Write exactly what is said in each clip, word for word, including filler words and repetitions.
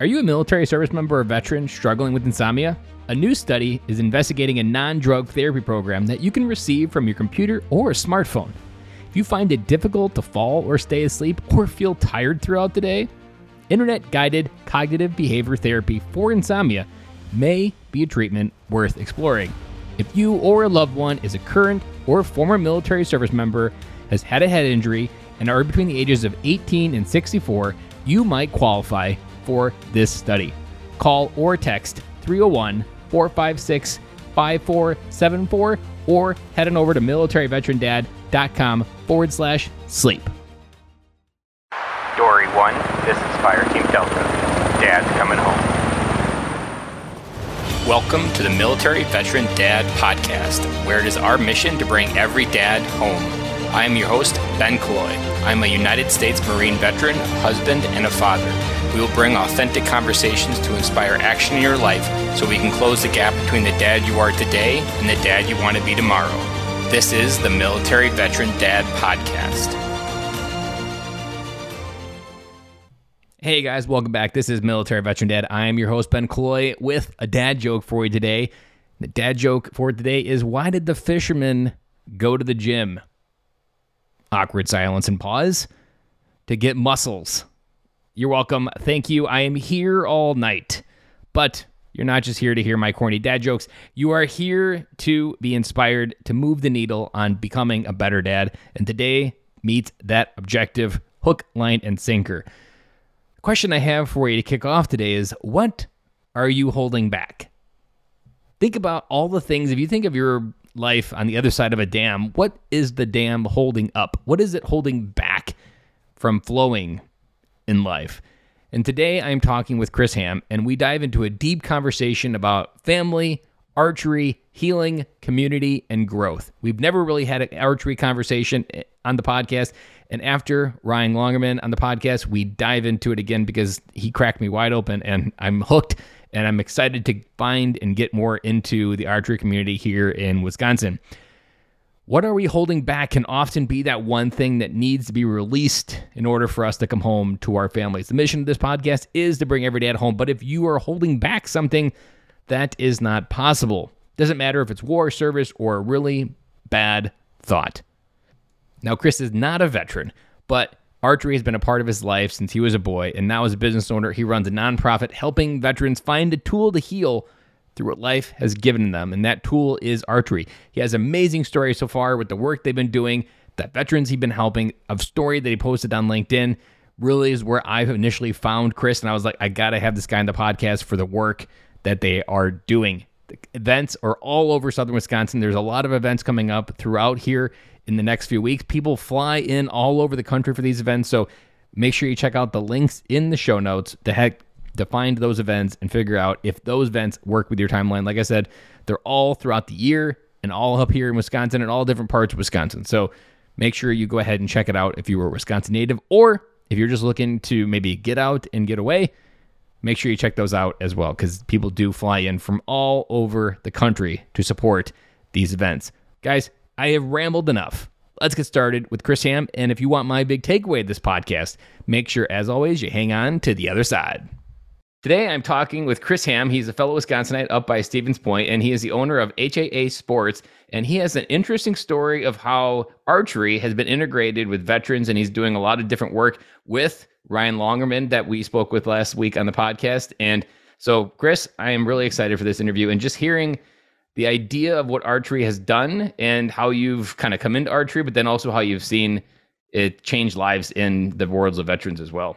Are you a military service member or veteran struggling with insomnia? A new study is investigating a non-drug therapy program that you can receive from your computer or smartphone. If you find it difficult to fall or stay asleep or feel tired throughout the day, internet-guided cognitive behavior therapy for insomnia may be a treatment worth exploring. If you or a loved one is a current or former military service member, has had a head injury, and are between the ages of eighteen and sixty-four, you might qualify for this study. Call or text three oh one, four five six, five four seven four or head on over to military veteran dad dot com forward slash sleep. Dory one, this is Fire Team Delta. Dad's coming home. Welcome to the Military Veteran Dad Podcast, where it is our mission to bring every dad home. I am your host, Ben Colloy. I'm a United States Marine veteran, husband, and a father. We will bring authentic conversations to inspire action in your life so we can close the gap between the dad you are today and the dad you want to be tomorrow. This is the Military Veteran Dad Podcast. Hey guys, welcome back. This is Military Veteran Dad. I am your host, Ben Colloy, with a dad joke for you today. The dad joke for today is, why did the fisherman go to the gym? Awkward silence and pause. To get muscles. You're welcome. Thank you. I am here all night. But you're not just here to hear my corny dad jokes. You are here to be inspired to move the needle on becoming a better dad. And today meets that objective, hook, line, and sinker. The question I have for you to kick off today is, what are you holding back? Think about all the things. If you think of your life on the other side of a dam, what is the dam holding up? What is it holding back from flowing in life? And today I'm talking with Chris Hamm, and we dive into a deep conversation about family, archery, healing, community, and growth. We've never really had an archery conversation on the podcast, and after Ryan Lungerman on the podcast, we dive into it again because he cracked me wide open, and I'm hooked. And I'm excited to find and get more into the archery community here in Wisconsin. What are we holding back can often be that one thing that needs to be released in order for us to come home to our families. The mission of this podcast is to bring every dad home. But if you are holding back something, that is not possible. Doesn't matter if it's war, service, or a really bad thought. Now, Chris is not a veteran, but archery has been a part of his life since he was a boy, and now as a business owner, he runs a nonprofit helping veterans find a tool to heal through what life has given them, and that tool is archery. He has amazing stories so far with the work they've been doing, the veterans he's been helping, a story that he posted on LinkedIn really is where I initially found Chris, and I was like, I gotta have this guy on the podcast for the work that they are doing. The events are all over southern Wisconsin. There's a lot of events coming up throughout here in the next few weeks. People fly in all over the country for these events, so make sure you check out the links in the show notes to, heck, to find those events and figure out if those events work with your timeline. Like I said, they're all throughout the year and all up here in Wisconsin and all different parts of Wisconsin. So make sure you go ahead and check it out if you were a Wisconsin native, or if you're just looking to maybe get out and get away, make sure you check those out as well, because people do fly in from all over the country to support these events. Guys, I have rambled enough. Let's get started with Chris Hamm. And if you want my big takeaway of this podcast, make sure, as always, you hang on to the other side. Today, I'm talking with Chris Hamm. He's a fellow Wisconsinite up by Stevens Point, and he is the owner of H A A Sports. And he has an interesting story of how archery has been integrated with veterans, and he's doing a lot of different work with Ryan Lungerman that we spoke with last week on the podcast. And so, Chris, I am really excited for this interview and just hearing the idea of what archery has done and how you've kind of come into archery, but then also how you've seen it change lives in the worlds of veterans as well.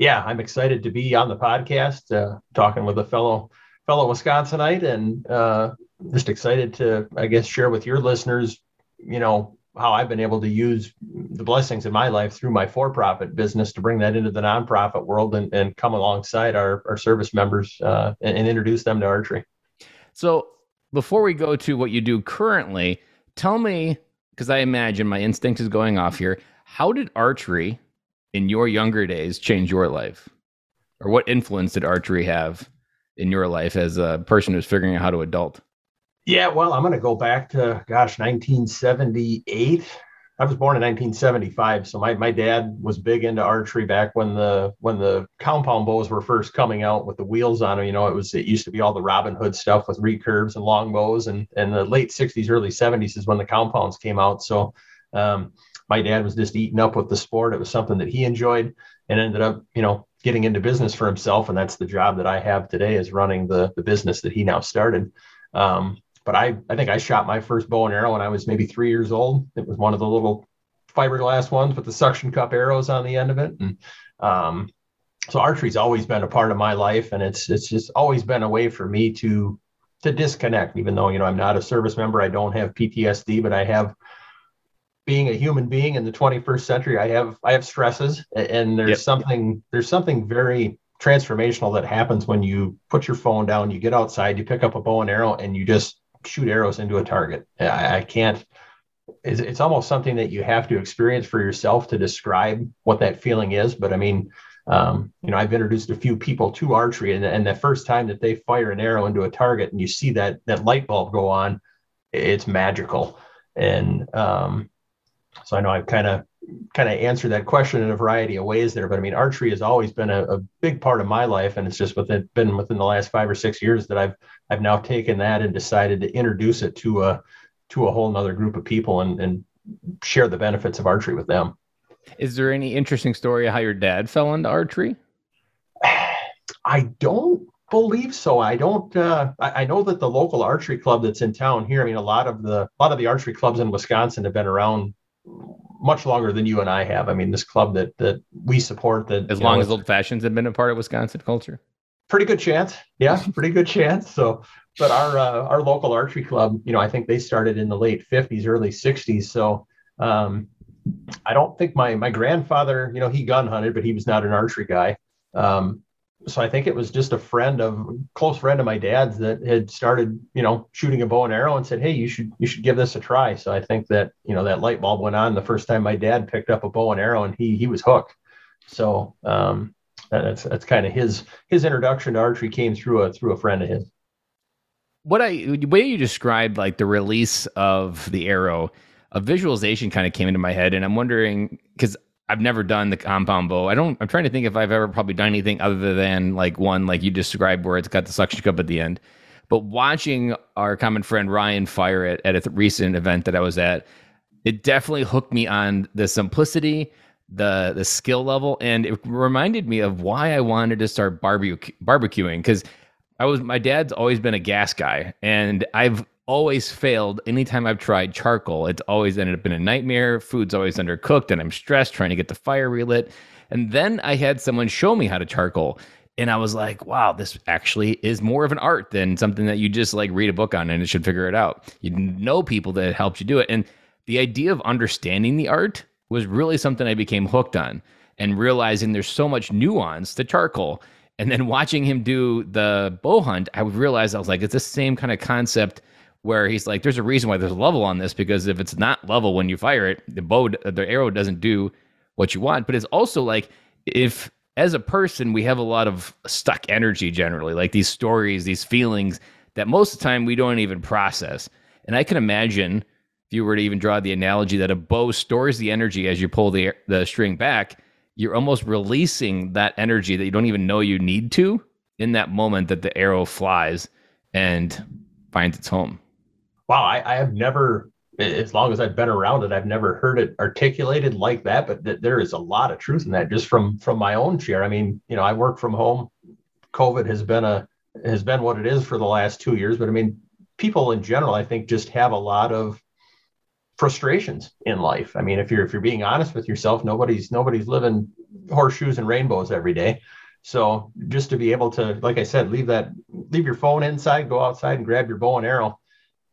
Yeah, I'm excited to be on the podcast, uh, talking with a fellow fellow Wisconsinite, and uh, just excited to, I guess, share with your listeners, you know, how I've been able to use the blessings in my life through my for-profit business to bring that into the nonprofit world and, and come alongside our, our service members uh, and, and introduce them to archery. So before we go to what you do currently, tell me, because I imagine my instinct is going off here, how did archery in your younger days change your life? Or what influence did archery have in your life as a person who's figuring out how to adult? Yeah, well, I'm going to go back to, gosh, nineteen seventy-eight I was born in nineteen seventy-five, so my, my dad was big into archery back when the when the compound bows were first coming out with the wheels on them. You know, it was it used to be all the Robin Hood stuff with recurves and long bows, and and the late sixties, early seventies is when the compounds came out. So um, my dad was just eaten up with the sport. It was something that he enjoyed and ended up, you know, getting into business for himself, and that's the job that I have today, is running the the business that he now started. Um, But I, I think I shot my first bow and arrow when I was maybe three years old. It was one of the little fiberglass ones with the suction cup arrows on the end of it. And um, so archery's always been a part of my life, and it's it's just always been a way for me to to disconnect. Even though, you know, I'm not a service member, I don't have P T S D, but I have, being a human being in the twenty-first century, I have I have stresses, and there's yep. something there's something very transformational that happens when you put your phone down, you get outside, you pick up a bow and arrow, and you just shoot arrows into a target. I, I can't, it's, it's almost something that you have to experience for yourself to describe what that feeling is. But I mean, um, you know, I've introduced a few people to archery, and, and the first time that they fire an arrow into a target and you see that, that light bulb go on, it's magical. And um, so I know I've kind of, kind of answered that question in a variety of ways there, but I mean, archery has always been a, a big part of my life. And it's just within, been within the last five or six years that I've, I've now taken that and decided to introduce it to a, to a whole nother group of people and, and share the benefits of archery with them. Is there any interesting story of how your dad fell into archery? I don't believe so. I don't, uh, I, I know that the local archery club that's in town here, I mean, a lot of the, a lot of the archery clubs in Wisconsin have been around much longer than you and I have. I mean, this club that that we support, that as long know, as old fashions have been a part of Wisconsin culture. Pretty good chance, yeah, pretty good chance. So, but our uh, our local archery club, you know, I think they started in the late fifties, early sixties. So, um, I don't think my my grandfather, you know, he gun hunted, but he was not an archery guy. Um, so I think it was just a friend of close friend of my dad's that had started, you know, shooting a bow and arrow and said, hey, you should, you should give this a try. So I think that, you know, that light bulb went on the first time my dad picked up a bow and arrow, and he, he was hooked. So um, that's, that's kind of his, his introduction to archery came through a, through a friend of his. What I, the way you described, like the release of the arrow, a visualization kind of came into my head, and I'm wondering, cause I've never done the compound bow. I don't, I'm trying to think if I've ever probably done anything other than like one, like you described, where it's got the suction cup at the end. But watching our common friend Ryan fire it at a recent event that I was at, it definitely hooked me on the simplicity, the the skill level. And it reminded me of why I wanted to start barbecue, barbecuing. Cause I was, my dad's always been a gas guy, and I've always failed. Anytime I've tried charcoal, it's always ended up in a nightmare. Food's always undercooked, and I'm stressed trying to get the fire relit. And then I had someone show me how to charcoal, and I was like, wow, this actually is more of an art than something that you just like read a book on and it should figure it out. You know, people that helped you do it. And the idea of understanding the art was really something I became hooked on, and realizing there's so much nuance to charcoal. And then watching him do the bow hunt, I realized, I was like, it's the same kind of concept, where he's like, there's a reason why there's a level on this, because if it's not level when you fire it, the bow, the arrow doesn't do what you want. But it's also like, if as a person, we have a lot of stuck energy generally, like these stories, these feelings that most of the time we don't even process. And I can imagine, if you were to even draw the analogy, that a bow stores the energy as you pull the, the string back, you're almost releasing that energy that you don't even know you need to in that moment that the arrow flies and finds its home. Wow, I, I have never, as long as I've been around it, I've never heard it articulated like that, but th- there is a lot of truth in that, just from from my own chair. I mean, you know, I work from home. COVID has been a has been what it is for the last two years. But I mean, people in general, I think, just have a lot of frustrations in life. I mean, if you're if you're being honest with yourself, nobody's nobody's living horseshoes and rainbows every day. So just to be able to, like I said, leave that, leave your phone inside, go outside and grab your bow and arrow.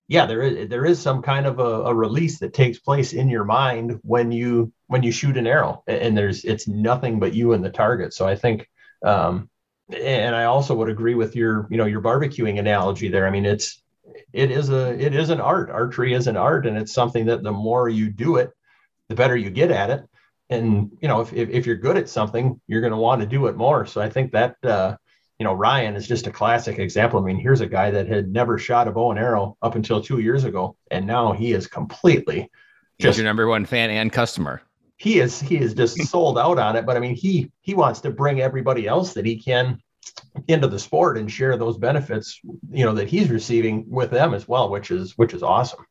Yeah, there is there is some kind of a, a release that takes place in your mind when you when you shoot an arrow, and there's it's nothing but you and the target. So I think, um, and I also would agree with your you know your barbecuing analogy there. I mean, it's it is a it is an art. Archery is an art, and it's something that the more you do it, the better you get at it. And you know, if if, if you're good at something, you're going to want to do it more. So I think that. Uh, You know, Ryan is just a classic example. I mean, here's a guy that had never shot a bow and arrow up until two years ago, and now he is completely He's your number one fan and customer. He is, he is just sold out on it. But I mean, he, he wants to bring everybody else that he can into the sport and share those benefits, you know, that he's receiving with them as well, which is, which is awesome.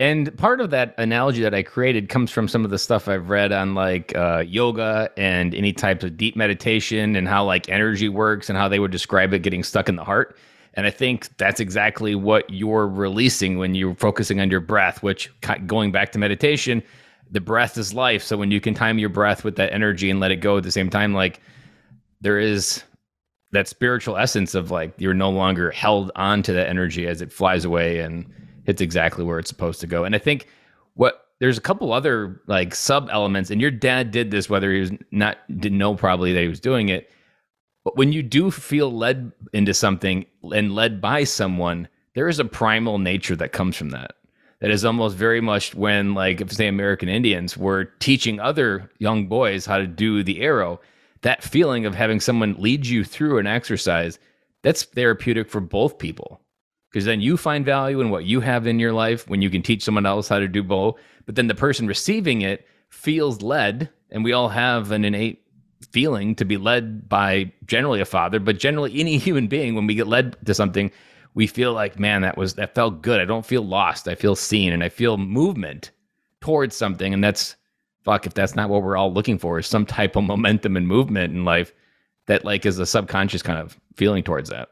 And part of that analogy that I created comes from some of the stuff I've read on like uh, yoga and any types of deep meditation and how like energy works and how they would describe it getting stuck in the heart. And I think that's exactly what you're releasing when you're focusing on your breath, which going back to meditation, the breath is life. So when you can time your breath with that energy and let it go at the same time, like there is that spiritual essence of like, you're no longer held onto that energy as it flies away and it's exactly where it's supposed to go. And I think what there's a couple other like sub elements, and your dad did this, whether he was not, didn't know probably that he was doing it. But when you do feel led into something and led by someone, there is a primal nature that comes from that. That is almost very much when like, if say American Indians were teaching other young boys how to do the arrow, that feeling of having someone lead you through an exercise, that's therapeutic for both people. Because then you find value in what you have in your life when you can teach someone else how to do bow. But then the person receiving it feels led. And we all have an innate feeling to be led by generally a father, but generally any human being. When we get led to something, we feel like, man, that was that felt good. I don't feel lost. I feel seen and I feel movement towards something. And that's, fuck, if that's not what we're all looking for, is some type of momentum and movement in life that like is a subconscious kind of feeling towards that.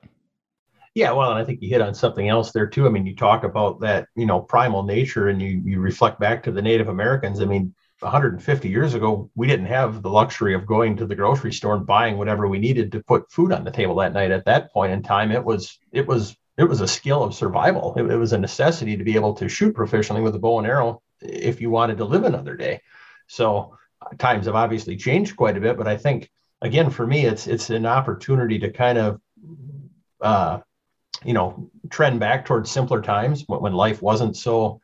Yeah, well, and I think you hit on something else there too. I mean, you talk about that, you know, primal nature, and you you reflect back to the Native Americans. I mean, one hundred fifty years ago, we didn't have the luxury of going to the grocery store and buying whatever we needed to put food on the table that night. At that point in time, it was it was it was a skill of survival. It, it was a necessity to be able to shoot proficiently with a bow and arrow if you wanted to live another day. So times have obviously changed quite a bit, but I think again for me, it's it's an opportunity to kind of uh, you know, trend back towards simpler times when life wasn't so,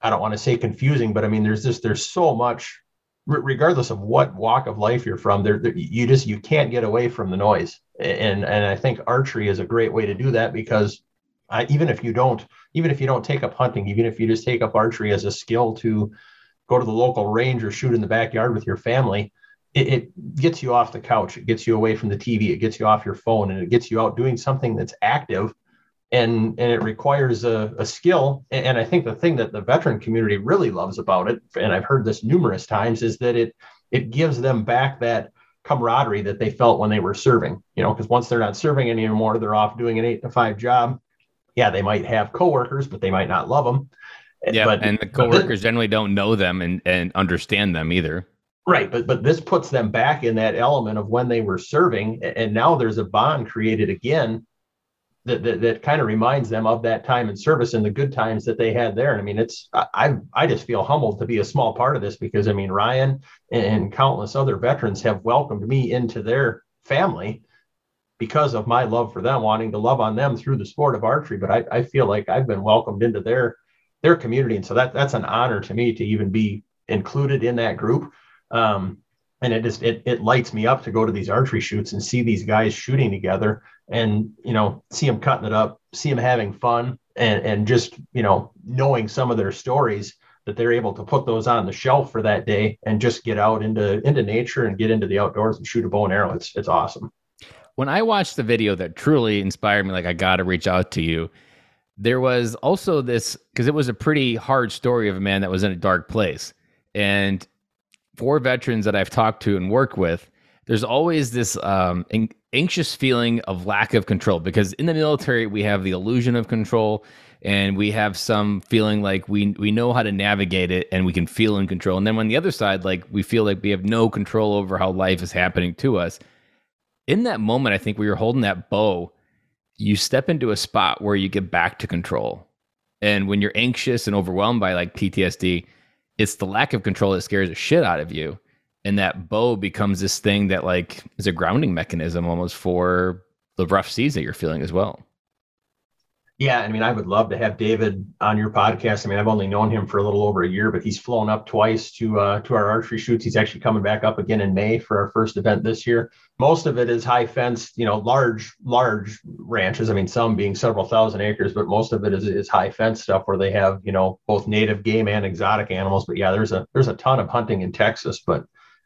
I don't want to say confusing, but I mean, there's just, there's so much, regardless of what walk of life you're from, there, there, you just, you can't get away from the noise. And, and I think archery is a great way to do that, because I, even if you don't, even if you don't take up hunting, even if you just take up archery as a skill to go to the local range or shoot in the backyard with your family, it gets you off the couch. It gets you away from the T V. It gets you off your phone, and it gets you out doing something that's active, and, and it requires a, a skill. And I think the thing that the veteran community really loves about it, and I've heard this numerous times, is that it, it gives them back that camaraderie that they felt when they were serving, you know, because once they're not serving anymore, they're off doing an eight to five job. Yeah. They might have coworkers, but they might not love them. Yeah. But, and the coworkers then, generally don't know them and, and understand them either. Right. But but this puts them back in that element of when they were serving. And now there's a bond created again that that, that kind of reminds them of that time in service and the good times that they had there. And I mean, it's I I just feel humbled to be a small part of this, because I mean, Ryan and countless other veterans have welcomed me into their family because of my love for them, wanting to love on them through the sport of archery. But I, I feel like I've been welcomed into their their community. And so that that's an honor to me to even be included in that group. Um, and it just, it, it lights me up to go to these archery shoots and see these guys shooting together and, you know, see them cutting it up, see them having fun, and, and just, you know, knowing some of their stories that they're able to put those on the shelf for that day and just get out into, into nature and get into the outdoors and shoot a bow and arrow. It's, it's awesome. When I watched the video that truly inspired me, like, I got to reach out to you. There was also this, cause it was a pretty hard story of a man that was in a dark place, and for veterans that I've talked to and worked with, there's always this um, anxious feeling of lack of control, because in the military, we have the illusion of control, and we have some feeling like we, we know how to navigate it and we can feel in control. And then on the other side, like, we feel like we have no control over how life is happening to us. In that moment, I think we were holding that bow, you step into a spot where you get back to control. And when you're anxious and overwhelmed by like P T S D, it's the lack of control that scares the shit out of you. And that bow becomes this thing that like is a grounding mechanism almost for the rough seas that you're feeling as well. Yeah, I mean, I would love to have David on your podcast. I mean, I've only known him for a little over a year, but he's flown up twice to uh, to our archery shoots. He's actually coming back up again in May for our first event this year. Most of it is high fence, you know, large, large ranches. I mean, some being several thousand acres, but most of it is, is high fence stuff where they have, you know, both native game and exotic animals. But yeah, there's a there's a ton of hunting in Texas. But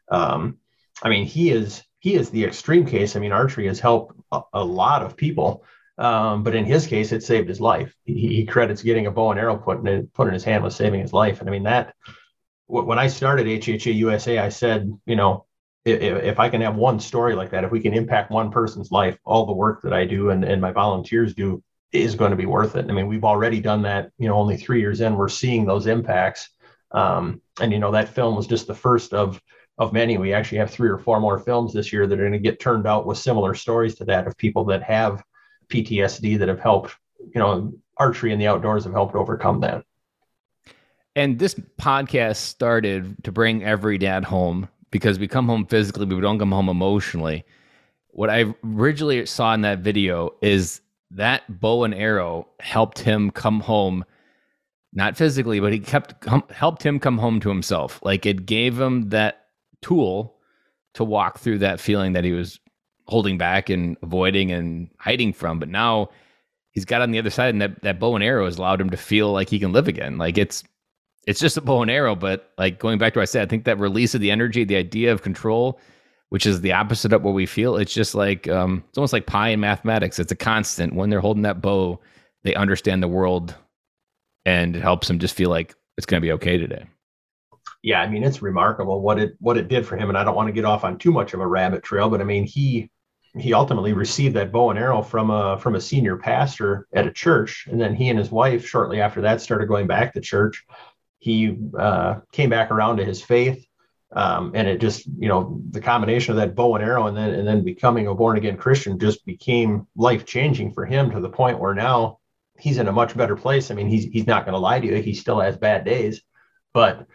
um, I mean, he is he is the extreme case. I mean, archery has helped a, a lot of people. Um, but in his case, it saved his life. He, he credits getting a bow and arrow put in, put in his hand with saving his life. And I mean, that when I started H H A U S A, I said, you know, if, if I can have one story like that, if we can impact one person's life, all the work that I do and, and my volunteers do is going to be worth it. I mean, we've already done that, you know, only three years in, we're seeing those impacts. Um, and, you know, that film was just the first of of many. We actually have three or four more films this year that are going to get turned out with similar stories to that of people that have P T S D that have helped, you know, archery and the outdoors have helped overcome that. And this podcast started to bring every dad home because we come home physically, but we don't come home emotionally. What I originally saw in that video is that bow and arrow helped him come home, not physically, but he kept helped him come home to himself. Like it gave him that tool to walk through that feeling that he was holding back and avoiding and hiding from. But now he's got on the other side, and that, that bow and arrow has allowed him to feel like he can live again. Like it's, it's just a bow and arrow, but like going back to what I said, I think that release of the energy, the idea of control, which is the opposite of what we feel. It's just like, um, it's almost like pi in mathematics. It's a constant. When they're holding that bow, they understand the world, and it helps them just feel like it's going to be okay today. Yeah. I mean, it's remarkable what it, what it did for him. And I don't want to get off on too much of a rabbit trail, but I mean, he, he ultimately received that bow and arrow from a, from a senior pastor at a church. And then he and his wife, shortly after that, started going back to church. He uh, came back around to his faith. Um, and it just, you know, the combination of that bow and arrow and then, and then becoming a born again Christian just became life changing for him to the point where now he's in a much better place. I mean, he's, he's not going to lie to you. He still has bad days, but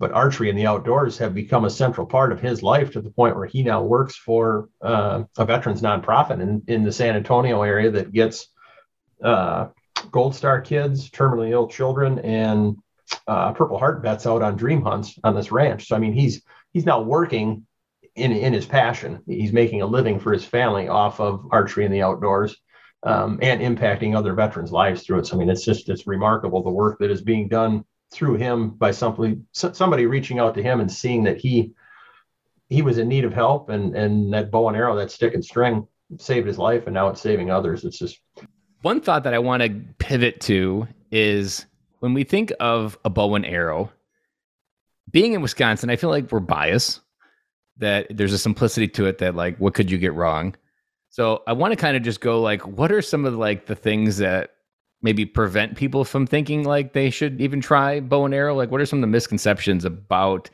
But archery and the outdoors have become a central part of his life to the point where he now works for uh, a veterans nonprofit in, in the San Antonio area that gets uh, Gold Star kids, terminally ill children, and uh, Purple Heart vets out on dream hunts on this ranch. So, I mean, he's he's now working in, in his passion. He's making a living for his family off of archery and the outdoors um, and impacting other veterans' lives through it. So, I mean, it's just it's remarkable the work that is being done through him by somebody, somebody reaching out to him and seeing that he, he was in need of help, and, and that bow and arrow, that stick and string saved his life. And now it's saving others. It's just one thought that I want to pivot to is when we think of a bow and arrow being in Wisconsin, I feel like we're biased, that there's a simplicity to it that like, what could you get wrong? So I want to kind of just go like, what are some of like the things that maybe prevent people from thinking like they should even try bow and arrow? Like what are some of the misconceptions about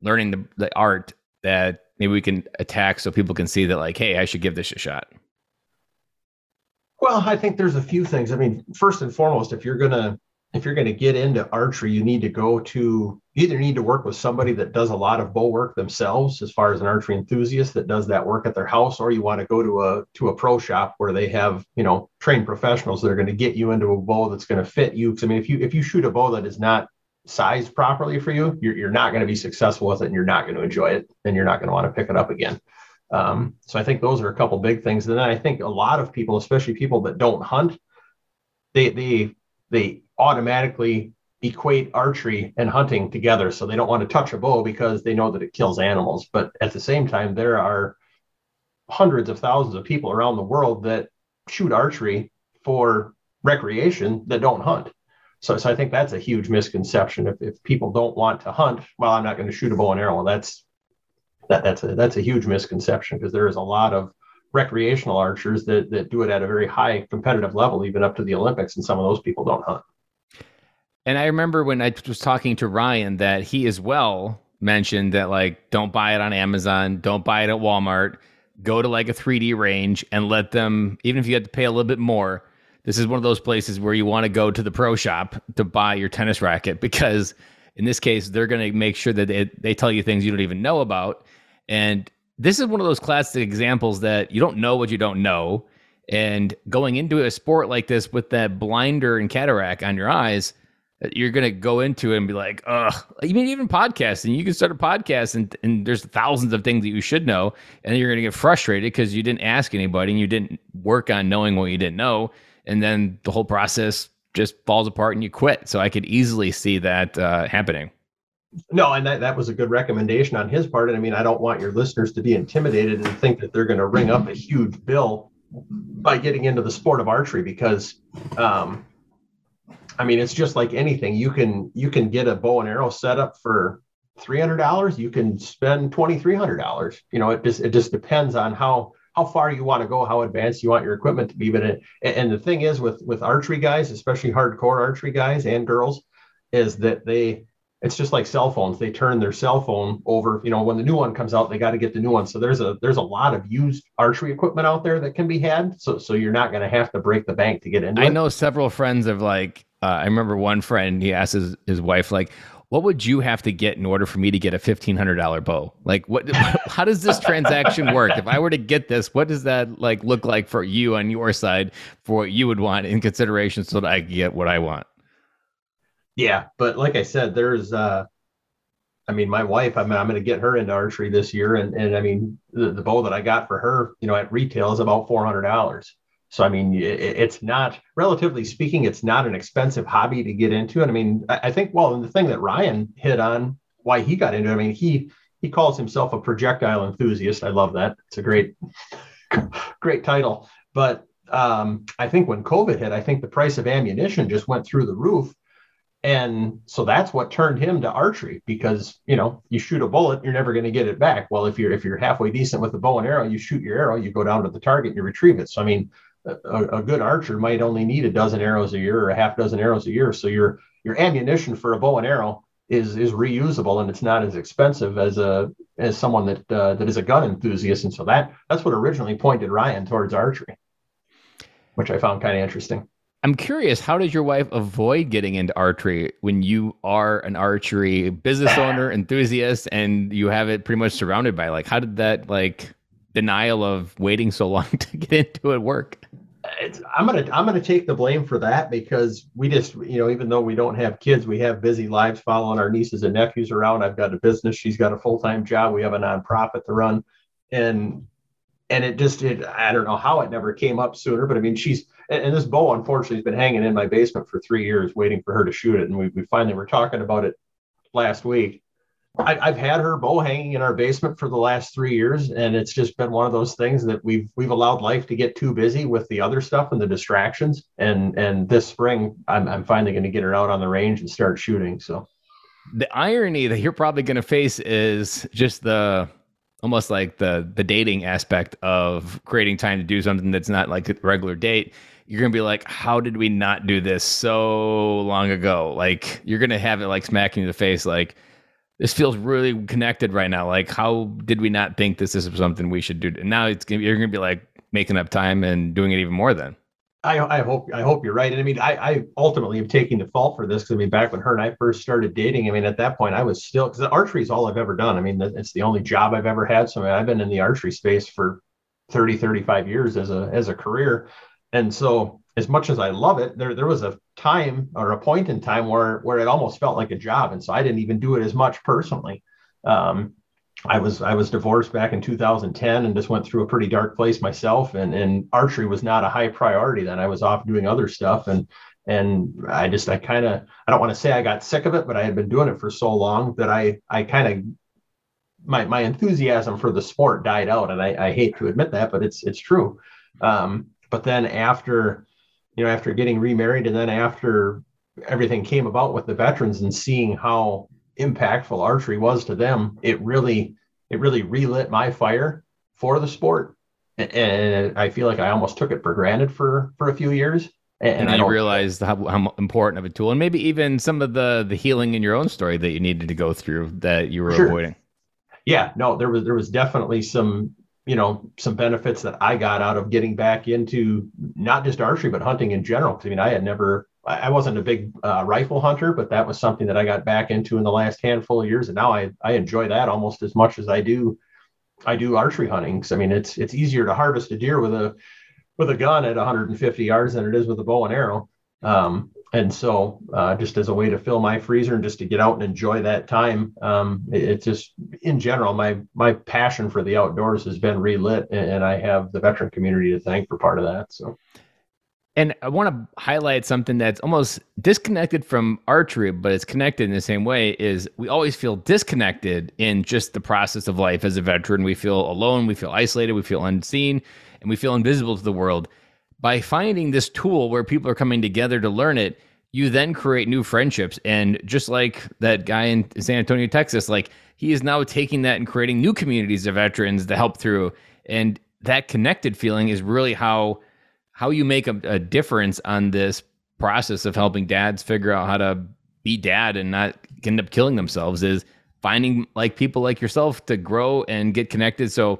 learning the, the art that maybe we can attack so people can see that like, hey, I should give this a shot? Well, I think there's a few things. I mean, first and foremost, if you're going to, if you're going to get into archery, you need to go to, you either need to work with somebody that does a lot of bow work themselves, as far as an archery enthusiast that does that work at their house, or you want to go to a, to a pro shop where they have, you know, trained professionals that are going to get you into a bow that's going to fit you. Cause I mean, if you, if you shoot a bow that is not sized properly for you, you're, you're not going to be successful with it, and you're not going to enjoy it, and you're not going to want to pick it up again. Um, so I think those are a couple big things. And then I think a lot of people, especially people that don't hunt, they, they, they, automatically equate archery and hunting together. So they don't want to touch a bow because they know that it kills animals. But at the same time, there are hundreds of thousands of people around the world that shoot archery for recreation that don't hunt. So, so I think that's a huge misconception. If, if people don't want to hunt, well, I'm not going to shoot a bow and arrow. That's that, that's a, that's a huge misconception, because there is a lot of recreational archers that, that do it at a very high competitive level, even up to the Olympics. And some of those people don't hunt. And I remember when I was talking to Ryan that he as well mentioned that, like, don't buy it on Amazon. Don't buy it at Walmart. Go to like a three D range and let them, even if you had to pay a little bit more, this is one of those places where you want to go to the pro shop to buy your tennis racket, because in this case, they're going to make sure that they, they tell you things you don't even know about. And this is one of those classic examples that you don't know what you don't know. And going into a sport like this with that blinder and cataract on your eyes, you're going to go into it and be like, ugh, I mean, even podcasting, you can start a podcast and, and there's thousands of things that you should know. And you're going to get frustrated because you didn't ask anybody and you didn't work on knowing what you didn't know. And then the whole process just falls apart and you quit. So I could easily see that uh, happening. No, and that, that was a good recommendation on his part. And I mean, I don't want your listeners to be intimidated and think that they're going to ring up a huge bill by getting into the sport of archery, because, um, I mean, it's just like anything. You can, you can get a bow and arrow set up for three hundred dollars. You can spend twenty-three hundred dollars. You know, it just, it just depends on how, how far you want to go, how advanced you want your equipment to be. But it, and the thing is with, with archery guys, especially hardcore archery guys and girls, is that they, it's just like cell phones. They turn their cell phone over, you know, when the new one comes out, they got to get the new one. So there's a, there's a lot of used archery equipment out there that can be had. So, so you're not going to have to break the bank to get into I it. I know several friends of like, uh, I remember one friend, he asked his, his wife, like, what would you have to get in order for me to get a fifteen hundred dollars bow? Like what, how does this transaction work? If I were to get this, what does that like look like for you on your side for what you would want in consideration so that I get what I want? Yeah, but like I said, there's, uh, I mean, my wife, I'm, I'm going to get her into archery this year. And, and I mean, the, the bow that I got for her, you know, at retail is about four hundred dollars. So, I mean, it, it's not, relatively speaking, it's not an expensive hobby to get into. And I mean, I, I think, well, and the thing that Ryan hit on why he got into it, I mean, he, he calls himself a projectile enthusiast. I love that. It's a great, great title. But um, I think when COVID hit, I think the price of ammunition just went through the roof. And so that's what turned him to archery, because, you know, you shoot a bullet, you're never going to get it back. Well, if you're if you're halfway decent with the bow and arrow, you shoot your arrow, you go down to the target and you retrieve it. So, I mean, a, a good archer might only need a dozen arrows a year or a half dozen arrows a year. So your your ammunition for a bow and arrow is is reusable, and it's not as expensive as a as someone that uh, that is a gun enthusiast. And so that that's what originally pointed Ryan towards archery, which I found kind of interesting. I'm curious, how does your wife avoid getting into archery when you are an archery business owner, enthusiast, and you have it pretty much surrounded by, like, how did that like denial of waiting so long to get into it work? It's, I'm going to, I'm going to take the blame for that, because we just, you know, even though we don't have kids, we have busy lives following our nieces and nephews around. I've got a business. She's got a full-time job. We have a nonprofit to run. And And it just, it, I don't know how it never came up sooner, but I mean, she's, and, and this bow, unfortunately, has been hanging in my basement for three years waiting for her to shoot it. And we, we finally were talking about it last week. I, I've had her bow hanging in our basement for the last three years. And it's just been one of those things that we've, we've allowed life to get too busy with the other stuff and the distractions. And, and this spring, I'm, I'm finally going to get her out on the range and start shooting. So the irony that you're probably going to face is just the, almost like the the dating aspect of creating time to do something that's not like a regular date. You're going to be like, how did we not do this so long ago? Like, you're going to have it like smacking you in the face. Like, this feels really connected right now. Like, how did we not think this is something we should do? And now it's gonna be, you're going to be like making up time and doing it even more then. I, I hope I hope you're right. And I mean, I, I ultimately am taking the fault for this, because I mean, back when her and I first started dating, I mean, at that point, I was still, because archery is all I've ever done. I mean, it's the only job I've ever had. So I mean, I've been in the archery space for thirty, thirty-five years as a as a career. And so as much as I love it, there there was a time or a point in time where where it almost felt like a job. And so I didn't even do it as much personally. Um, I was I was divorced back in two thousand ten and just went through a pretty dark place myself, and and archery was not a high priority then. I was off doing other stuff, and and I just I kind of I don't want to say I got sick of it, but I had been doing it for so long that I I kind of my my enthusiasm for the sport died out, and I, I hate to admit that, but it's it's true. Um, but then after you know after getting remarried, and then after everything came about with the veterans and seeing how impactful archery was to them, it really it really relit my fire for the sport, and, and I feel like I almost took it for granted for for a few years, and, and I realized how, how important of a tool, and maybe even some of the the healing in your own story that you needed to go through that you were sure. avoiding. Yeah, no, there was there was definitely some you know some benefits that I got out of getting back into not just archery but hunting in general, because I mean I had never I wasn't a big uh, rifle hunter, but that was something that I got back into in the last handful of years. And now I, I enjoy that almost as much as I do. I do archery hunting. So, I mean, it's, it's easier to harvest a deer with a, with a gun at one hundred fifty yards than it is with a bow and arrow. Um, and so uh, just as a way to fill my freezer and just to get out and enjoy that time, um, it's it just in general, my my passion for the outdoors has been relit, and I have the veteran community to thank for part of that. So. And I want to highlight something that's almost disconnected from archery, but it's connected in the same way, is we always feel disconnected in just the process of life as a veteran. We feel alone, we feel isolated, we feel unseen, and we feel invisible to the world. By finding this tool where people are coming together to learn it, you then create new friendships. And just like that guy in San Antonio, Texas, like he is now taking that and creating new communities of veterans to help through. And that connected feeling is really how... how you make a, a difference on this process of helping dads figure out how to be dad and not end up killing themselves, is finding like people like yourself to grow and get connected. So,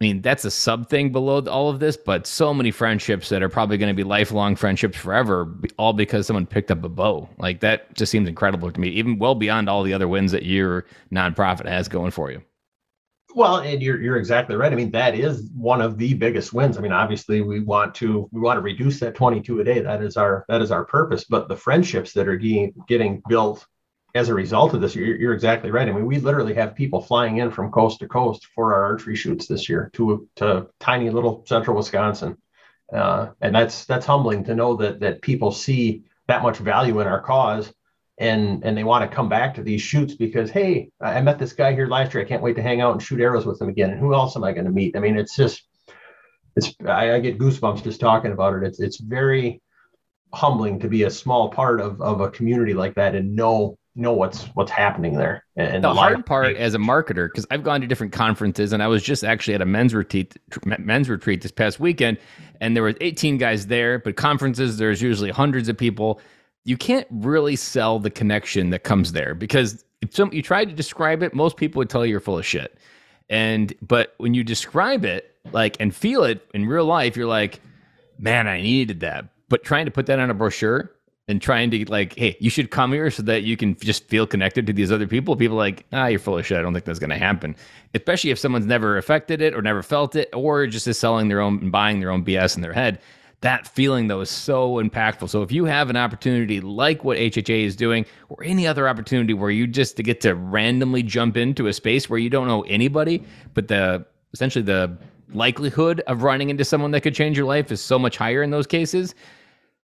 I mean, that's a sub thing below all of this, but so many friendships that are probably going to be lifelong friendships forever, all because someone picked up a bow. Like that just seems incredible to me, even well beyond all the other wins that your nonprofit has going for you. Well, and you're you're exactly right. I mean, that is one of the biggest wins. I mean, obviously, we want to we want to reduce that twenty-two a day. That is our that is our purpose. But the friendships that are ge- getting built as a result of this, you're, you're exactly right. I mean, we literally have people flying in from coast to coast for our archery shoots this year to to tiny little central Wisconsin, uh, and that's that's humbling to know that that people see that much value in our cause. And and they want to come back to these shoots because, hey, I met this guy here last year. I can't wait to hang out and shoot arrows with him again. And who else am I going to meet? I mean, it's just, it's I, I get goosebumps just talking about it. It's it's very humbling to be a small part of of a community like that and know know what's what's happening there. And the hard part as a marketer, because I've gone to different conferences, and I was just actually at a men's retreat men's retreat this past weekend, and there was eighteen guys there. But conferences, there's usually hundreds of people. You can't really sell the connection that comes there, because if some, you try to describe it, most people would tell you you're full of shit. And, but when you describe it, like, and feel it in real life, you're like, man, I needed that. But trying to put that on a brochure and trying to like, hey, you should come here so that you can just feel connected to these other people. People are like, ah, you're full of shit. I don't think that's going to happen. Especially if someone's never affected it or never felt it, or just is selling their own and buying their own B S in their head. That feeling, though, is so impactful. So if you have an opportunity like what H H A is doing, or any other opportunity where you just to get to randomly jump into a space where you don't know anybody, but the essentially the likelihood of running into someone that could change your life is so much higher in those cases,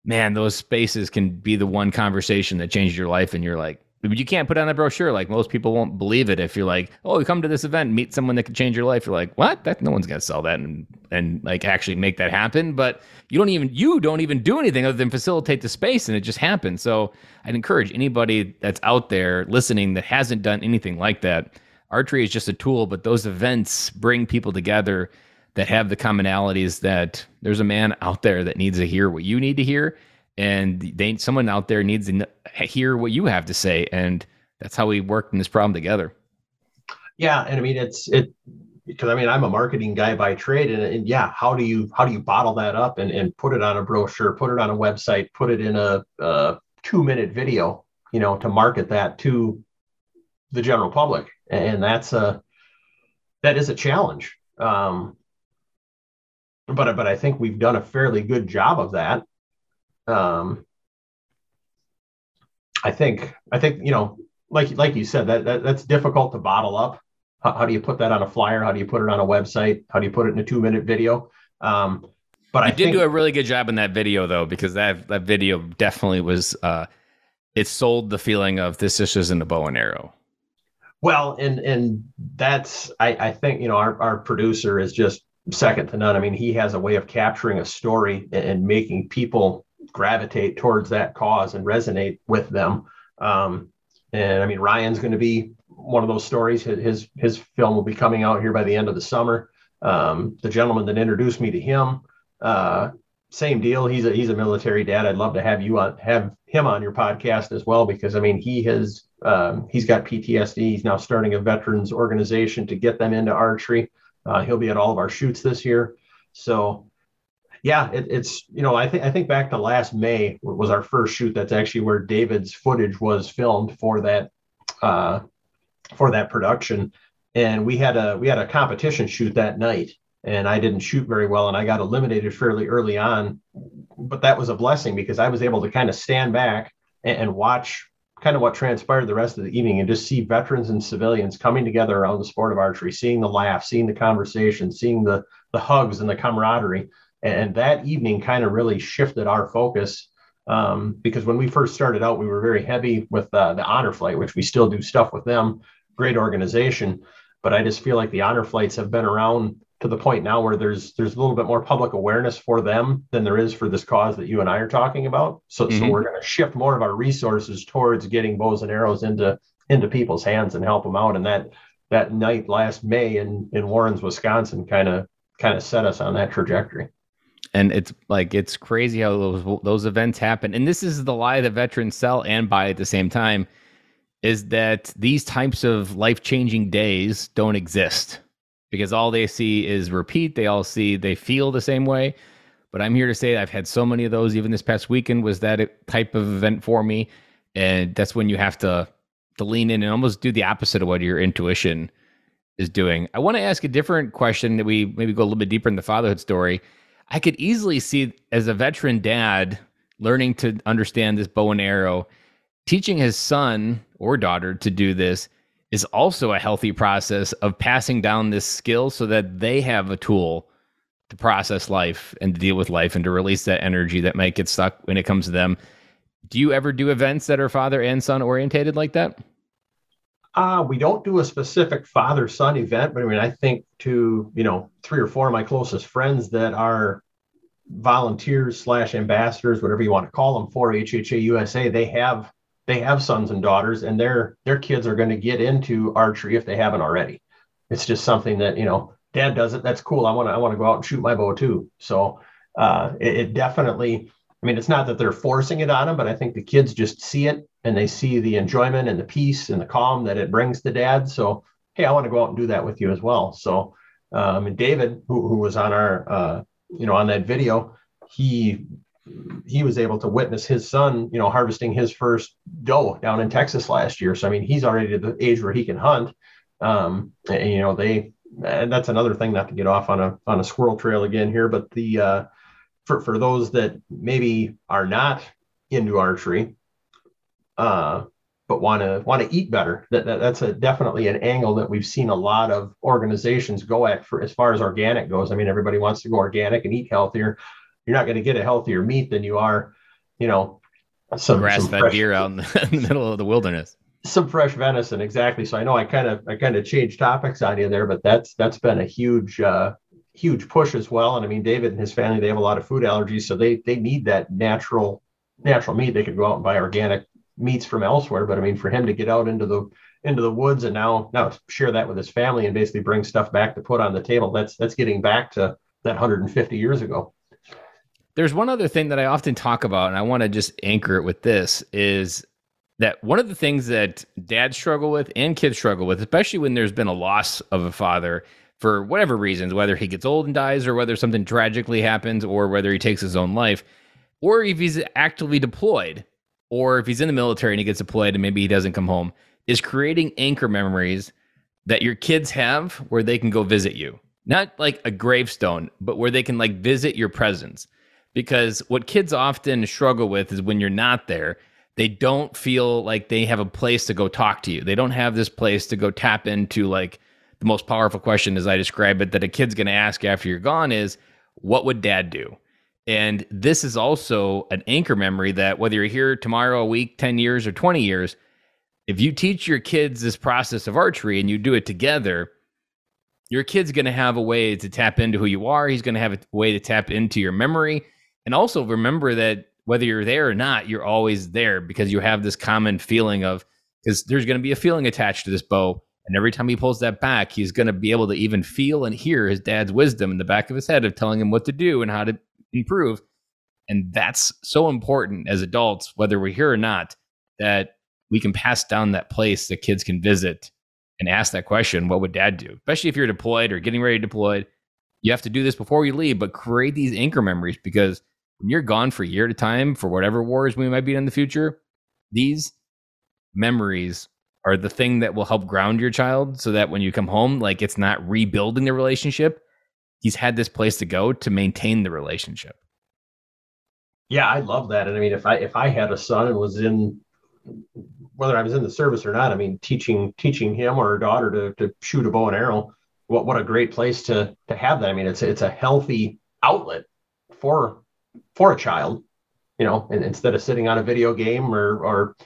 man, those spaces can be the one conversation that changes your life. And you're like, you can't put on a brochure. Like most people won't believe it. If you're like, oh, you come to this event and meet someone that could change your life, you're like, what? That no one's going to sell that and and like actually make that happen. But you don't even, you don't even do anything other than facilitate the space, and it just happens. So I'd encourage anybody that's out there listening that hasn't done anything like that. Archery is just a tool, but those events bring people together that have the commonalities that there's a man out there that needs to hear what you need to hear. And they, someone out there needs to hear what you have to say. And that's how we worked in this problem together. Yeah. And I mean, it's, it, because I mean, I'm a marketing guy by trade, and, and yeah, how do you, how do you bottle that up and, and put it on a brochure, put it on a website, put it in a, a two minute video, you know, to market that to the general public. And that's a, that is a challenge. Um, but, but I think we've done a fairly good job of that. Um, I think, I think, you know, like, like you said, that, that that's difficult to bottle up. How, how do you put that on a flyer? How do you put it on a website? How do you put it in a two minute video? Um, but you I did think, do a really good job in that video though, because that, that video definitely was, uh, it sold the feeling of this just isn't a bow and arrow. Well, and, and that's, I, I think, you know, our, our producer is just second to none. I mean, he has a way of capturing a story and, and making people gravitate towards that cause and resonate with them. Um, and I mean, Ryan's going to be one of those stories. His, his film will be coming out here by the end of the summer. Um, the gentleman that introduced me to him, uh, same deal. He's a, he's a military dad. I'd love to have you on, have him on your podcast as well, because I mean, he has, um, he's got P T S D. He's now starting a veterans organization to get them into archery. Uh, he'll be at all of our shoots this year. So, yeah, it, it's, you know, I think I think back to last May was our first shoot. That's actually where David's footage was filmed for that uh, for that production. And we had a we had a competition shoot that night. and I didn't shoot very well, and I got eliminated fairly early on. But that was a blessing because I was able to kind of stand back and, and watch kind of what transpired the rest of the evening and just see veterans and civilians coming together around the sport of archery, seeing the laughs, seeing the conversation, seeing the, the hugs and the camaraderie. And that evening kind of really shifted our focus um, because when we first started out, we were very heavy with uh, the honor flight, which we still do stuff with them. Great organization. But I just feel like the honor flights have been around to the point now where there's there's a little bit more public awareness for them than there is for this cause that you and I are talking about. So, mm-hmm. so we're going to shift more of our resources towards getting bows and arrows into into people's hands and help them out. And that that night last May in in Warrens, Wisconsin, kind of kind of set us on that trajectory. And it's like, it's crazy how those those events happen. And this is the lie that veterans sell and buy at the same time, is that these types of life-changing days don't exist because all they see is repeat. They all see, they feel the same way. But I'm here to say I've had so many of those. Even this past weekend was that type of event for me. And that's when you have to, to lean in and almost do the opposite of what your intuition is doing. I want to ask a different question that we maybe go a little bit deeper in the fatherhood story. I could easily see, as a veteran dad, learning to understand this bow and arrow, teaching his son or daughter to do this is also a healthy process of passing down this skill so that they have a tool to process life and to deal with life and to release that energy that might get stuck when it comes to them. Do you ever do events that are father and son orientated like that? Uh, we don't do a specific father-son event, but I mean, I think to, you know, three or four of my closest friends that are volunteers slash ambassadors, whatever you want to call them, for H H A U S A, they have, they have sons and daughters, and their, their kids are going to get into archery if they haven't already. It's just something that, you know, dad does it. That's cool. I want to, I want to go out and shoot my bow too. So uh, it, it definitely, I mean, it's not that they're forcing it on them, but I think the kids just see it and they see the enjoyment and the peace and the calm that it brings to dad. So, hey, I want to go out and do that with you as well. So, um, and David, who, who was on our, uh, you know, on that video, he, he was able to witness his son, you know, harvesting his first doe down in Texas last year. So, I mean, he's already at the age where he can hunt. Um, and, you know, they, and that's another thing, not to get off on a, on a squirrel trail again here, but the, uh, for, for those that maybe are not into archery, uh, but want to want to eat better. That, that that's a definitely an angle that we've seen a lot of organizations go at for as far as organic goes. I mean, everybody wants to go organic and eat healthier. You're not going to get a healthier meat than you are, you know, some grass-fed deer out in the, in the middle of the wilderness. Some fresh venison, exactly. So I know I kind of I kind of changed topics on you there, but that's that's been a huge uh, huge push as well. And I mean, David and his family, they have a lot of food allergies, so they they need that natural natural meat. They could go out and buy organic meats from elsewhere, but I mean, for him to get out into the into the woods and now now share that with his family and basically bring stuff back to put on the table, that's that's getting back to that one hundred fifty years ago. There's one other thing that I often talk about, and I want to just anchor it with this, is that one of the things that dads struggle with and kids struggle with, especially when there's been a loss of a father for whatever reasons, whether he gets old and dies or whether something tragically happens or whether he takes his own life, or if he's actively deployed, or if he's in the military and he gets deployed and maybe he doesn't come home, is creating anchor memories that your kids have where they can go visit you. Not like a gravestone, but where they can like visit your presence. Because what kids often struggle with is when you're not there, they don't feel like they have a place to go talk to you. They don't have this place to go tap into, like, the most powerful question, as I describe it, that a kid's going to ask after you're gone is, what would dad do? And this is also an anchor memory that whether you're here tomorrow, a week, ten years, or twenty years, if you teach your kids this process of archery and you do it together, your kid's going to have a way to tap into who you are. He's going to have a way to tap into your memory. And also remember that whether you're there or not, you're always there because you have this common feeling of, because there's going to be a feeling attached to this bow. And every time he pulls that back, he's going to be able to even feel and hear his dad's wisdom in the back of his head of telling him what to do and how to improve. And that's so important as adults, whether we're here or not, that we can pass down that place that kids can visit and ask that question, what would dad do? Especially if you're deployed or getting ready to deploy, you have to do this before you leave, but create these anchor memories, because when you're gone for a year at a time for whatever wars we might be in the future, these memories are the thing that will help ground your child so that when you come home, like, it's not rebuilding the relationship. he's had this place to go to maintain the relationship. Yeah, I love that. And I mean, if I if I had a son and was in, whether I was in the service or not, I mean, teaching teaching him or a daughter to to shoot a bow and arrow, what what a great place to to have that. I mean, it's it's a healthy outlet for for a child, you know, and instead of sitting on a video game or or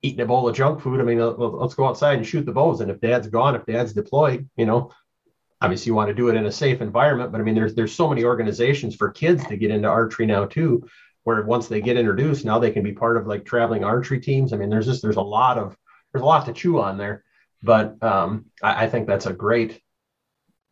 eating a bowl of junk food. I mean, let's go outside and shoot the bows. And if dad's gone, if dad's deployed, you know, obviously you want to do it in a safe environment. But I mean, there's there's so many organizations for kids to get into archery now too, where once they get introduced, now they can be part of like traveling archery teams. I mean, there's just there's a lot of there's a lot to chew on there. But um, I, I think that's a great,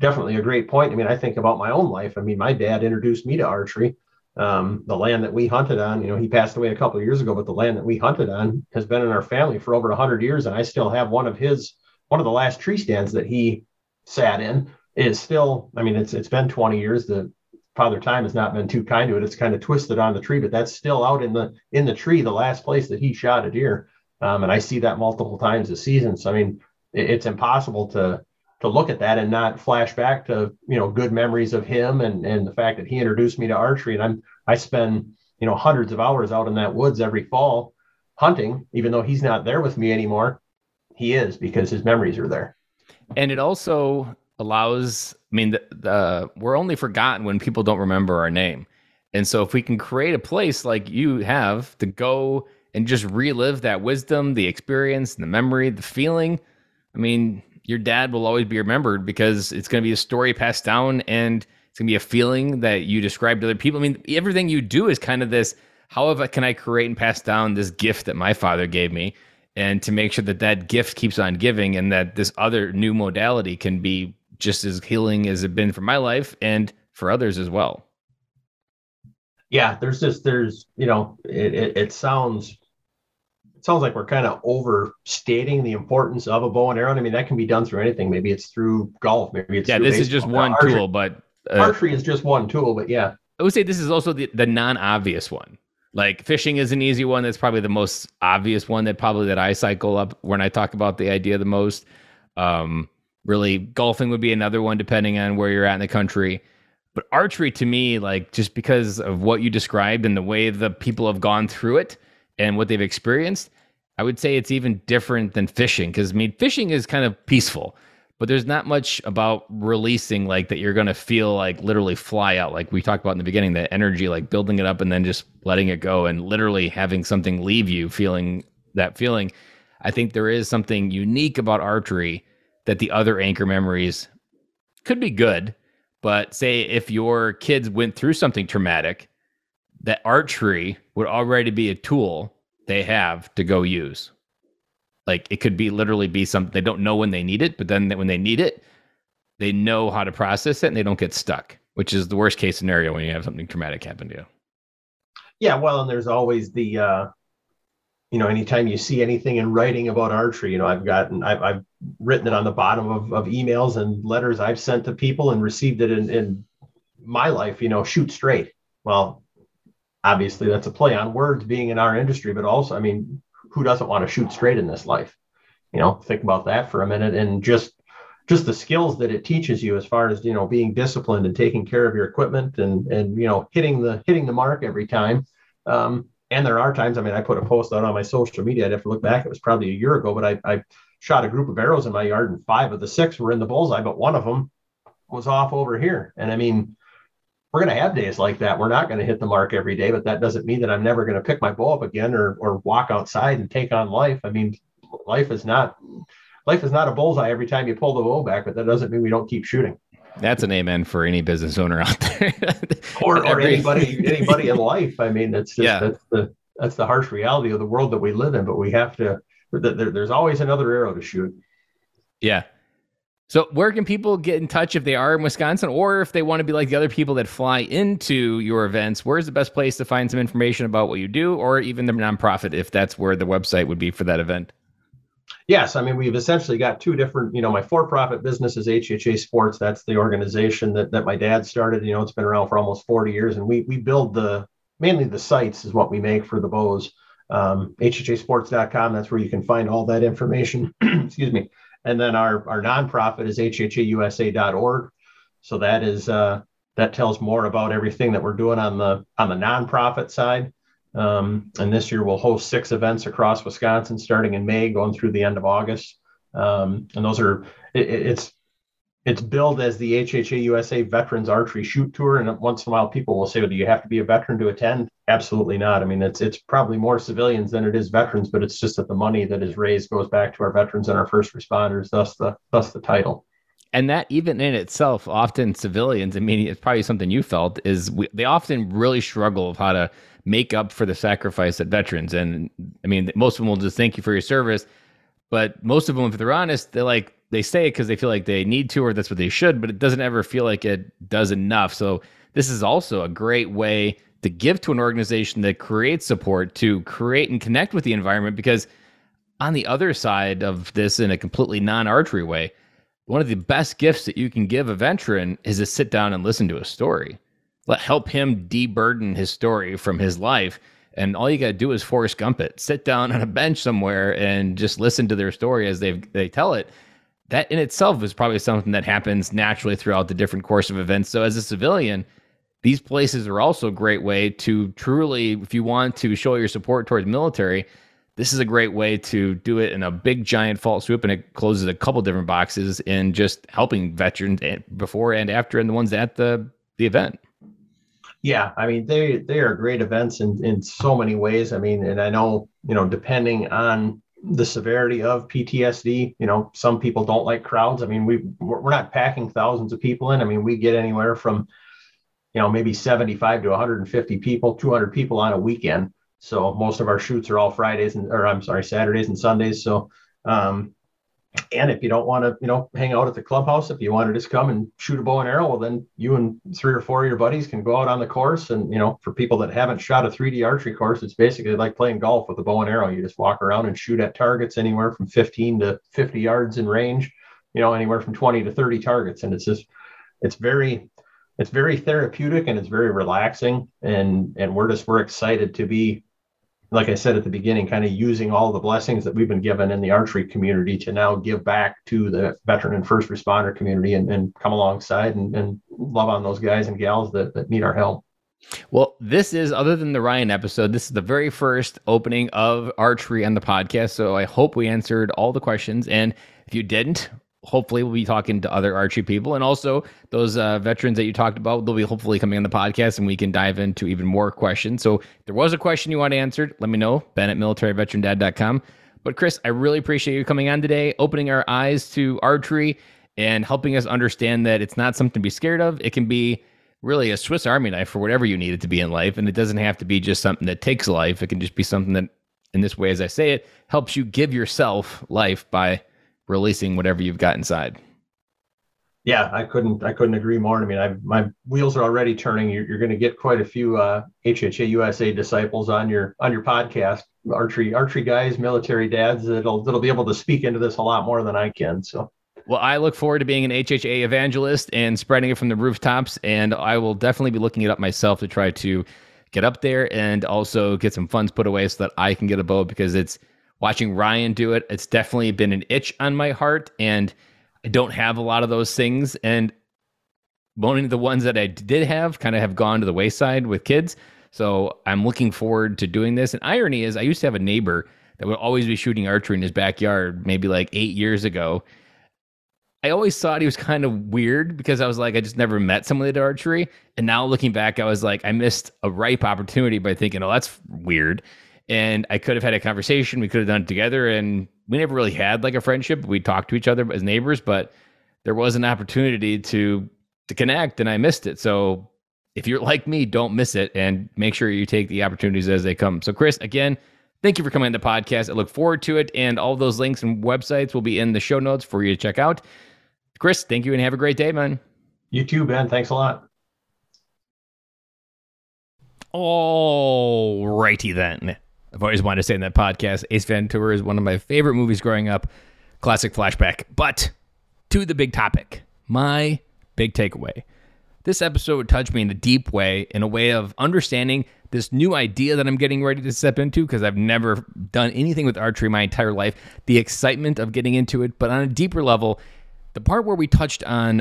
definitely a great point. I mean, I think about my own life. I mean, my dad introduced me to archery. Um, the land that we hunted on, you know, he passed away a couple of years ago, but the land that we hunted on has been in our family for over a hundred years. And I still have one of his, one of the last tree stands that he sat in is still, I mean, it's, it's been twenty years. The Father Time has not been too kind to it. It's kind of twisted on the tree, but that's still out in the, in the tree, the last place that he shot a deer. Um, and I see that multiple times this season. So, I mean, it, it's impossible to, to look at that and not flash back to, you know, good memories of him and, and the fact that he introduced me to archery. And I'm, I spend, you know, hundreds of hours out in that woods every fall hunting, even though he's not there with me anymore, he is, because his memories are there. And it also allows, I mean, the, the we're only forgotten when people don't remember our name. And so if we can create a place like you have to go and just relive that wisdom, the experience, the memory, the feeling, I mean, your dad will always be remembered because it's going to be a story passed down and it's going to be a feeling that you describe to other people. I mean, everything you do is kind of this, how can I create and pass down this gift that my father gave me, and to make sure that that gift keeps on giving and that this other new modality can be just as healing as it's been for my life and for others as well. Yeah, there's just, there's, you know, it, it, it sounds sounds like we're kind of overstating the importance of a bow and arrow. I mean, that can be done through anything. Maybe it's through golf. Maybe it's, yeah, this baseball. Is just one archery, tool, but uh, archery is just one tool, but yeah. I would say this is also the, the non-obvious one. Like fishing is an easy one. That's probably the most obvious one that probably that I cycle up when I talk about the idea the most. Um, really golfing would be another one, depending on where you're at in the country. But archery to me, like just because of what you described and the way the people have gone through it and what they've experienced, I would say it's even different than fishing. Because I mean, fishing is kind of peaceful, but there's not much about releasing like that. You're going to feel like literally fly out. Like we talked about in the beginning, the energy, like building it up and then just letting it go and literally having something leave you, feeling that feeling. I think there is something unique about archery that the other anchor memories could be good. But say if your kids went through something traumatic, that archery would already be a tool they have to go use. Like it could be literally be something they don't know when they need it, but then when they need it, they know how to process it and they don't get stuck, which is the worst case scenario when you have something traumatic happen to you. Yeah. Well, and there's always the, uh, you know, anytime you see anything in writing about archery, you know, I've gotten, I've, I've written it on the bottom of, of emails and letters I've sent to people and received it in, in my life, you know, shoot straight. Well, obviously, that's a play on words being in our industry, but also, I mean, who doesn't want to shoot straight in this life? You know, think about that for a minute and just just the skills that it teaches you as far as, you know, being disciplined and taking care of your equipment and, and you know, hitting the hitting the mark every time. Um, and there are times, I mean, I put a post out on my social media. I'd have to look back. It was probably a year ago, but I, I shot a group of arrows in my yard and five of the six were in the bullseye, but one of them was off over here. And I mean, we're going to have days like that. We're not going to hit the mark every day, but that doesn't mean that I'm never going to pick my bow up again or or walk outside and take on life. I mean, life is not life is not a bullseye every time you pull the bow back, but that doesn't mean we don't keep shooting. That's an amen for any business owner out there, or, or anybody anybody in life. I mean, that's just yeah. that's the that's the harsh reality of the world that we live in. But we have to. There, there's always another arrow to shoot. Yeah. So where can people get in touch if they are in Wisconsin or if they want to be like the other people that fly into your events? Where's the best place to find some information about what you do or even the nonprofit, if that's where the website would be for that event? Yes. I mean, we've essentially got two different, you know, my for-profit business is H H A Sports. That's the organization that, that my dad started. You know, it's been around for almost forty years and we, we build the, mainly the sites is what we make for the bows. Um, H H A sports dot com. That's where you can find all that information. Excuse me. And then our, our nonprofit is H H A U S A dot org. So that is uh, that tells more about everything that we're doing on the on the nonprofit side. Um, and this year we'll host six events across Wisconsin, starting in May, going through the end of August. Um, and those are it, it's it's billed as the H H A U S A Veterans Archery Shoot Tour. And once in a while, people will say, "Well, do you have to be a veteran to attend?" Absolutely not. I mean, it's it's probably more civilians than it is veterans, but it's just that the money that is raised goes back to our veterans and our first responders. Thus the thus the title. And that even in itself, often civilians, I mean, it's probably something you felt, is we, they often really struggle of how to make up for the sacrifice that veterans. And I mean, most of them will just thank you for your service, but most of them, if they're honest, they're like, they say it because they feel like they need to, or that's what they should, but it doesn't ever feel like it does enough. So this is also a great way to give to an organization that creates support, to create and connect with the environment, because on the other side of this, in a completely non-archery way, one of the best gifts that you can give a veteran is to sit down and listen to a story. Let help him deburden his story from his life. And all you got to do is Forrest Gump it. Sit down on a bench somewhere and just listen to their story as they they tell it. That in itself is probably something that happens naturally throughout the different course of events. So as a civilian, these places are also a great way to truly, if you want to show your support towards military, this is a great way to do it in a big, giant fall swoop, and it closes a couple different boxes in just helping veterans before and after, and the ones at the, the event. Yeah, I mean, they they are great events in, in so many ways. I mean, and I know, you know, depending on the severity of P T S D, you know, some people don't like crowds. I mean, we we're not packing thousands of people in. I mean, we get anywhere from, you know, maybe seventy-five to one hundred fifty people, two hundred people on a weekend. So most of our shoots are all Fridays and, or I'm sorry, Saturdays and Sundays. So, um, and if you don't want to, you know, hang out at the clubhouse, if you want to just come and shoot a bow and arrow, well, then you and three or four of your buddies can go out on the course. And, you know, for people that haven't shot a three D archery course, it's basically like playing golf with a bow and arrow. You just walk around and shoot at targets anywhere from fifteen to fifty yards in range, you know, anywhere from twenty to thirty targets. And it's just, it's very, it's very therapeutic, and it's very relaxing. And, and we're just, we're excited to be, like I said at the beginning, kind of using all the blessings that we've been given in the archery community to now give back to the veteran and first responder community, and, and come alongside and, and love on those guys and gals that, that need our help. Well, this is, other than the Ryan episode, this is the very first opening of archery on the podcast. So I hope we answered all the questions. And if you didn't, hopefully we'll be talking to other archery people, and also those uh, veterans that you talked about, they'll be hopefully coming on the podcast, and we can dive into even more questions. So if there was a question you want answered, let me know, Ben at military veteran dad dot com. But Chris, I really appreciate you coming on today, opening our eyes to archery and helping us understand that it's not something to be scared of. It can be really a Swiss Army knife for whatever you need it to be in life. And it doesn't have to be just something that takes life. It can just be something that, in this way, as I say it, helps you give yourself life by releasing whatever you've got inside. Yeah, I couldn't, I couldn't agree more. I mean, I've, my wheels are already turning. You're, you're going to get quite a few uh, H H A U S A disciples on your, on your podcast, archery, archery guys, military dads, that'll, that'll be able to speak into this a lot more than I can. So, well, I look forward to being an H H A evangelist and spreading it from the rooftops. And I will definitely be looking it up myself to try to get up there and also get some funds put away so that I can get a bow, because it's, watching Ryan do it, it's definitely been an itch on my heart, and I don't have a lot of those things. And only the ones that I did have kind of have gone to the wayside with kids. So I'm looking forward to doing this. And irony is, I used to have a neighbor that would always be shooting archery in his backyard, maybe like eight years ago. I always thought he was kind of weird because I was like, I just never met someone that did archery. And now looking back, I was like, I missed a ripe opportunity by thinking, oh, that's weird. And I could have had a conversation. We could have done it together. And we never really had like a friendship. We talked to each other as neighbors, but there was an opportunity to, to connect, and I missed it. So if you're like me, don't miss it, and make sure you take the opportunities as they come. So Chris, again, thank you for coming on the podcast. I look forward to it. And all those links and websites will be in the show notes for you to check out. Chris, thank you, and have a great day, man. You too, Ben. Thanks a lot. All righty then. I've always wanted to say in that podcast, Ace Ventura is one of my favorite movies growing up. Classic flashback. But to the big topic, my big takeaway. This episode touched me in a deep way, in a way of understanding this new idea that I'm getting ready to step into, because I've never done anything with archery my entire life. The excitement of getting into it, but on a deeper level, the part where we touched on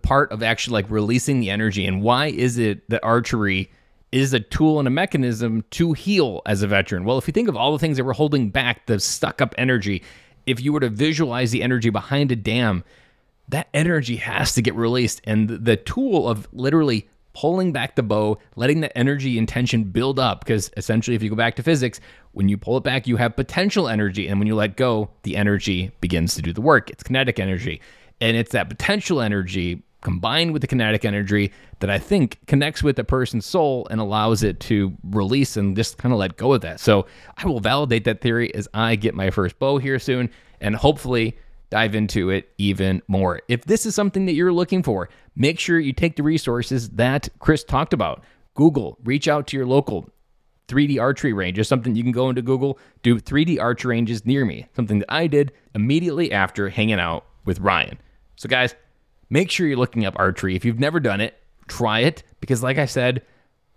the part of actually like releasing the energy, and why is it that archery is a tool and a mechanism to heal as a veteran? Well, if you think of all the things that we're holding back, the stuck-up energy, if you were to visualize the energy behind a dam, that energy has to get released. And the tool of literally pulling back the bow, letting the energy and tension build up, because essentially if you go back to physics, when you pull it back, you have potential energy. And when you let go, the energy begins to do the work. It's kinetic energy. And it's that potential energy combined with the kinetic energy that I think connects with a person's soul and allows it to release and just kind of let go of that. So I will validate that theory as I get my first bow here soon and hopefully dive into it even more. If this is something that you're looking for, make sure you take the resources that Chris talked about. Google, reach out to your local three D archery range. Is something you can go into Google, do three D archery ranges near me, something that I did immediately after hanging out with Ryan. So guys, make sure you're looking up archery. If you've never done it, try it, because like I said,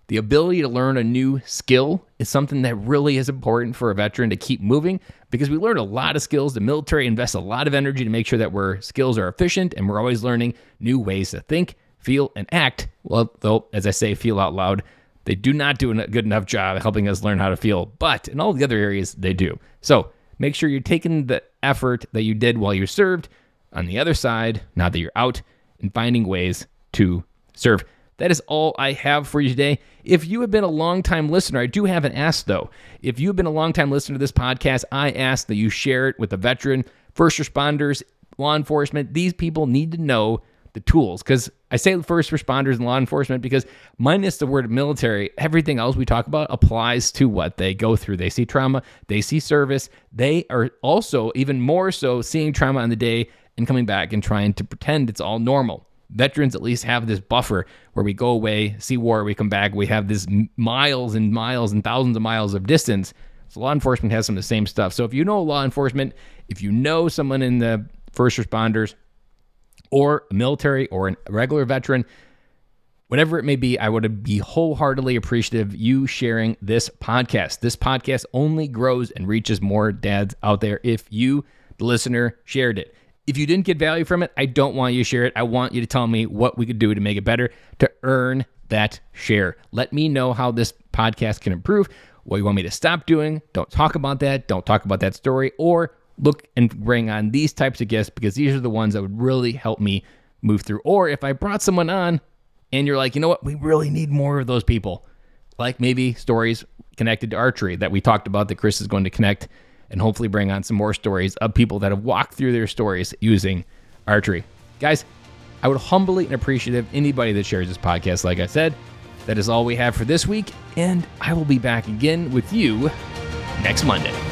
the ability to learn a new skill is something that really is important for a veteran to keep moving, because we learn a lot of skills. The military invests a lot of energy to make sure that our skills are efficient, and we're always learning new ways to think, feel, and act. Well, though, as I say, feel out loud, they do not do a good enough job helping us learn how to feel, but in all the other areas, they do. So make sure you're taking the effort that you did while you served on the other side, now that you're out, and finding ways to serve. That is all I have for you today. If you have been a longtime listener, I do have an ask though. If you've been a longtime listener to this podcast, I ask that you share it with a veteran, first responders, law enforcement. These people need to know the tools, because I say first responders and law enforcement because minus the word military, everything else we talk about applies to what they go through. They see trauma, they see service. They are also even more so seeing trauma on the day and coming back and trying to pretend it's all normal. Veterans at least have this buffer where we go away, see war, we come back, we have this miles and miles and thousands of miles of distance. So law enforcement has some of the same stuff. So if you know law enforcement, if you know someone in the first responders or military or a regular veteran, whatever it may be, I would be wholeheartedly appreciative of you sharing this podcast. This podcast only grows and reaches more dads out there if you, the listener, shared it. If you didn't get value from it, I don't want you to share it. I want you to tell me what we could do to make it better, to earn that share. Let me know how this podcast can improve, what you want me to stop doing. Don't talk about that. Don't talk about that story, or look and bring on these types of guests, because these are the ones that would really help me move through. Or if I brought someone on and you're like, you know what, we really need more of those people, like maybe stories connected to archery that we talked about that Chris is going to connect and hopefully bring on some more stories of people that have walked through their stories using archery. Guys, I would humbly and appreciative anybody that shares this podcast. Like I said, that is all we have for this week, and I will be back again with you next Monday.